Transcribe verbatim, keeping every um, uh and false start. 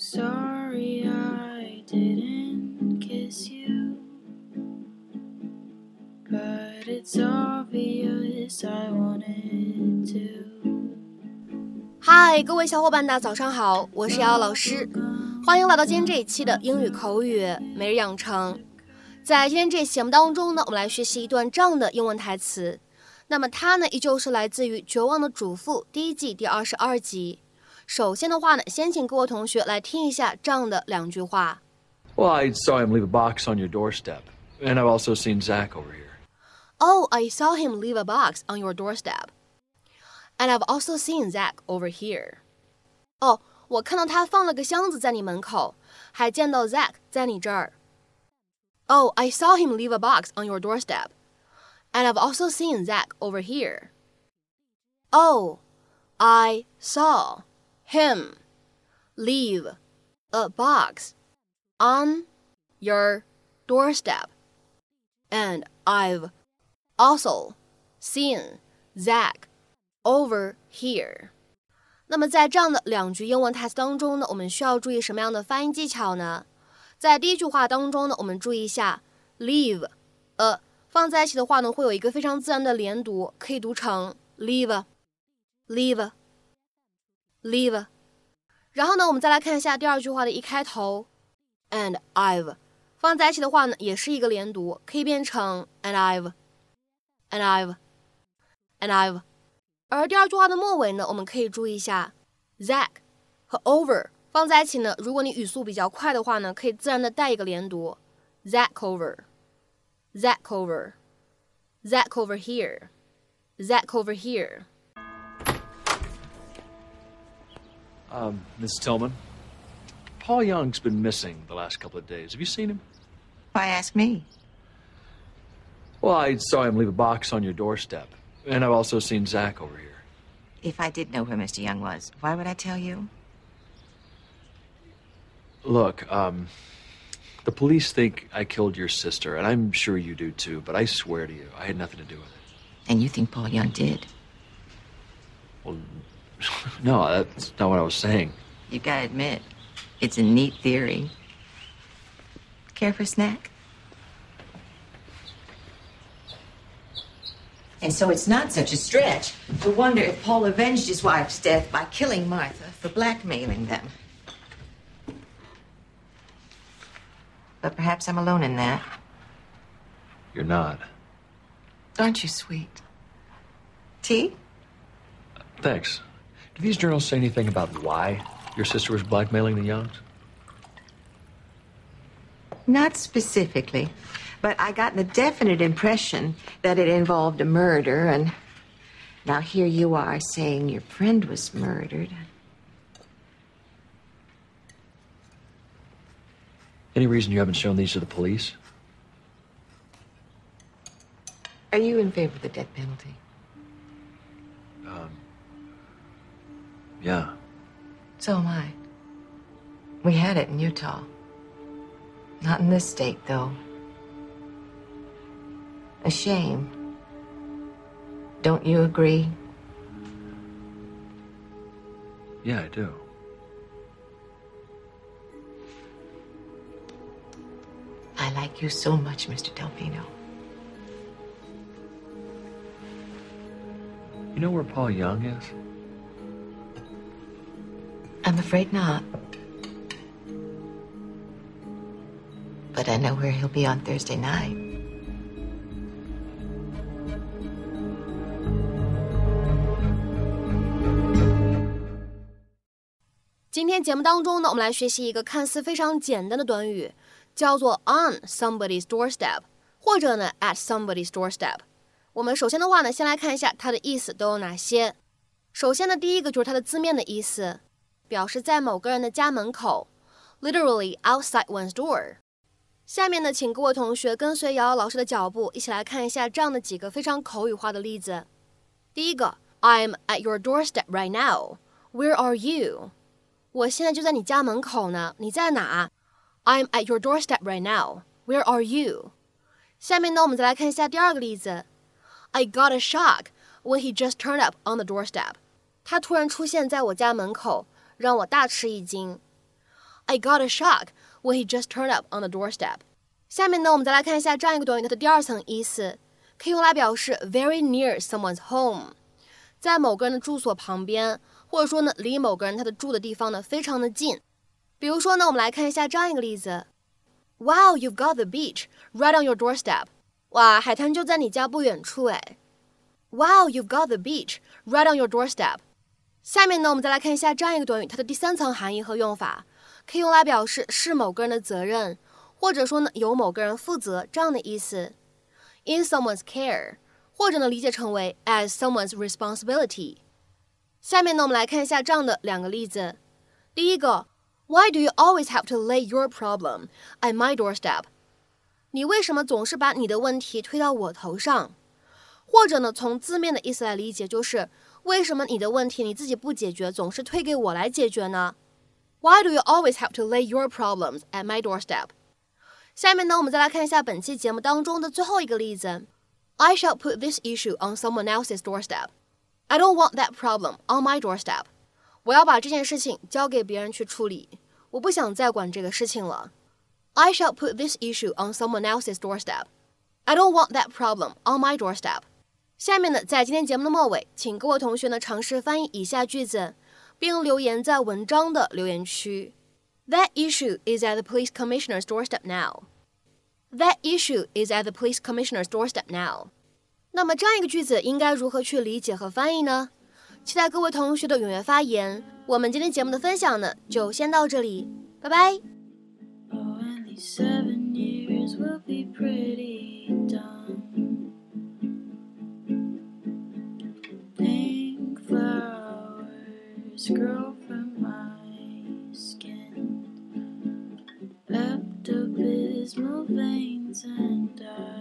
Sorry I didn't kiss you, but it's obvious I wanted to. 嗨，各位小伙伴大早上好，我是瑶瑶老师，欢迎来到今天这一期的英语口语每日养成。在今天这期节目当中呢，我们来学习一段这样的英文台词。那么它呢，依旧是来自于《绝望的主妇》第一季第二十二集。首先的话呢，先请各位同学来听一下这样的两句话。Well, I saw him leave a box on your doorstep, and I've also seen Zach over here. Oh, I saw him leave a box on your doorstep, and I've also seen Zach over here. 哦，我看到他放了个箱子在你门口，还见到 Zach 在你这儿。Oh, I saw him leave a box on your doorstep, and I've also seen Zach over here. Oh, I saw.Him leave a box on your doorstep, and I've also seen Zach over here. 那么在这样的两句英文台词当中呢，我们需要注意什么样的发音技巧呢？在第一句话当中呢，我们注意一下 leave a 放在一起的话呢，会有一个非常自然的连读，可以读成 leave a, leave a.Leave. 然后呢，我们再来看一下第二句话的一开头 ，and I've 放在一起的话呢，也是一个连读，可以变成 and I've, and I've, and I've。而第二句话的末尾呢，我们可以注意一下 Zach 和 over 放在一起呢，如果你语速比较快的话呢，可以自然的带一个连读 ，Zach over, Zach over, Zach over here, Zach over here。Um, Miz Tillman, Paul Young's been missing the last couple of days. Have you seen him? Why ask me? Well, I saw him leave a box on your doorstep, and I've also seen Zach over here. If I did know where Mister Young was, why would I tell you? Look, um, the police think I killed your sister, and I'm sure you do too, but I swear to you, I had nothing to do with it. And you think Paul Young did? Well...No, that's not what I was saying. You gotta admit, it's a neat theory. Care for a snack? And so it's not such a stretch to wonder if Paul avenged his wife's death by killing Martha for blackmailing them. But perhaps I'm alone in that. You're not. Aren't you sweet? Tea? Uh, thanks.Do these journals say anything about why your sister was blackmailing the Youngs? Not specifically, but I got the definite impression that it involved a murder, and now here you are saying your friend was murdered. Any reason you haven't shown these to the police? Are you in favor of the death penalty?Yeah. So am I. We had it in Utah. Not in this state, though. A shame. Don't you agree? Yeah, I do. I like you so much, Mister Delfino. You know where Paul Young is?I'm afraid not. But I know where he'll be on Thursday night. Today, in the program, we will learn a very simple word. It's called on somebody's doorstep, or at somebody's doorstep. First, let's look at what its meaning. First, the first one is its meaning.表示在某个人的家门口 literally outside one's door。 下面呢，请各位同学跟随瑶瑶老师的脚步，一起来看一下这样的几个非常口语化的例子。第一个 I'm at your doorstep right now. Where are you? 我现在就在你家门口呢，你在哪？ I'm at your doorstep right now. Where are you? 下面呢，我们再来看一下第二个例子。 I got a shock when he just turned up on the doorstep. 他突然出现在我家门口，让我大吃一惊。I got a shock when he just turned up on the doorstep. 下面呢，我们再来看一下这样一个短语它的第二层意思，可以用来表示 very near someone's home， 在某个人的住所旁边，或者说呢，离某个人他的住的地方呢非常的近。比如说呢，我们来看一下这样一个例子 ：Wow, you've got the beach right on your doorstep。哇，海滩就在你家不远处哎。Wow, you've got the beach right on your doorstep。下面呢，我们再来看一下这样一个短语，它的第三层含义和用法，可以用来表示是某个人的责任。或者说呢，由某个人负责这样的意思 ，in someone's care， 或者呢理解成为 as someone's responsibility。下面呢，我们来看一下这样的两个例子。第一个 ，Why do you always have to lay your problem at my doorstep？ 你为什么总是把你的问题推到我头上？或者呢，从字面的意思来理解，就是为什么你的问题你自己不解决，总是推给我来解决呢 ？Why do you always have to lay your problems at my doorstep？下面呢，我们再来看一下本期节目当中的最后一个例子。I shall put this issue on someone else's doorstep. I don't want that problem on my doorstep. 我要把这件事情交给别人去处理，我不想再管这个事情了。I shall put this issue on someone else's doorstep. I don't want that problem on my doorstep. 下面呢，在今天节目的末尾，请各位同学呢尝试翻译以下句子，并留言在文章的留言区。That issue is at the police commissioner's doorstep now. That issue is at the police commissioner's doorstep now. 那么这样一个句子应该如何去理解和翻译呢？期待各位同学的踊跃发言。我们今天节目的分享呢，就先到这里，拜拜。Veins and I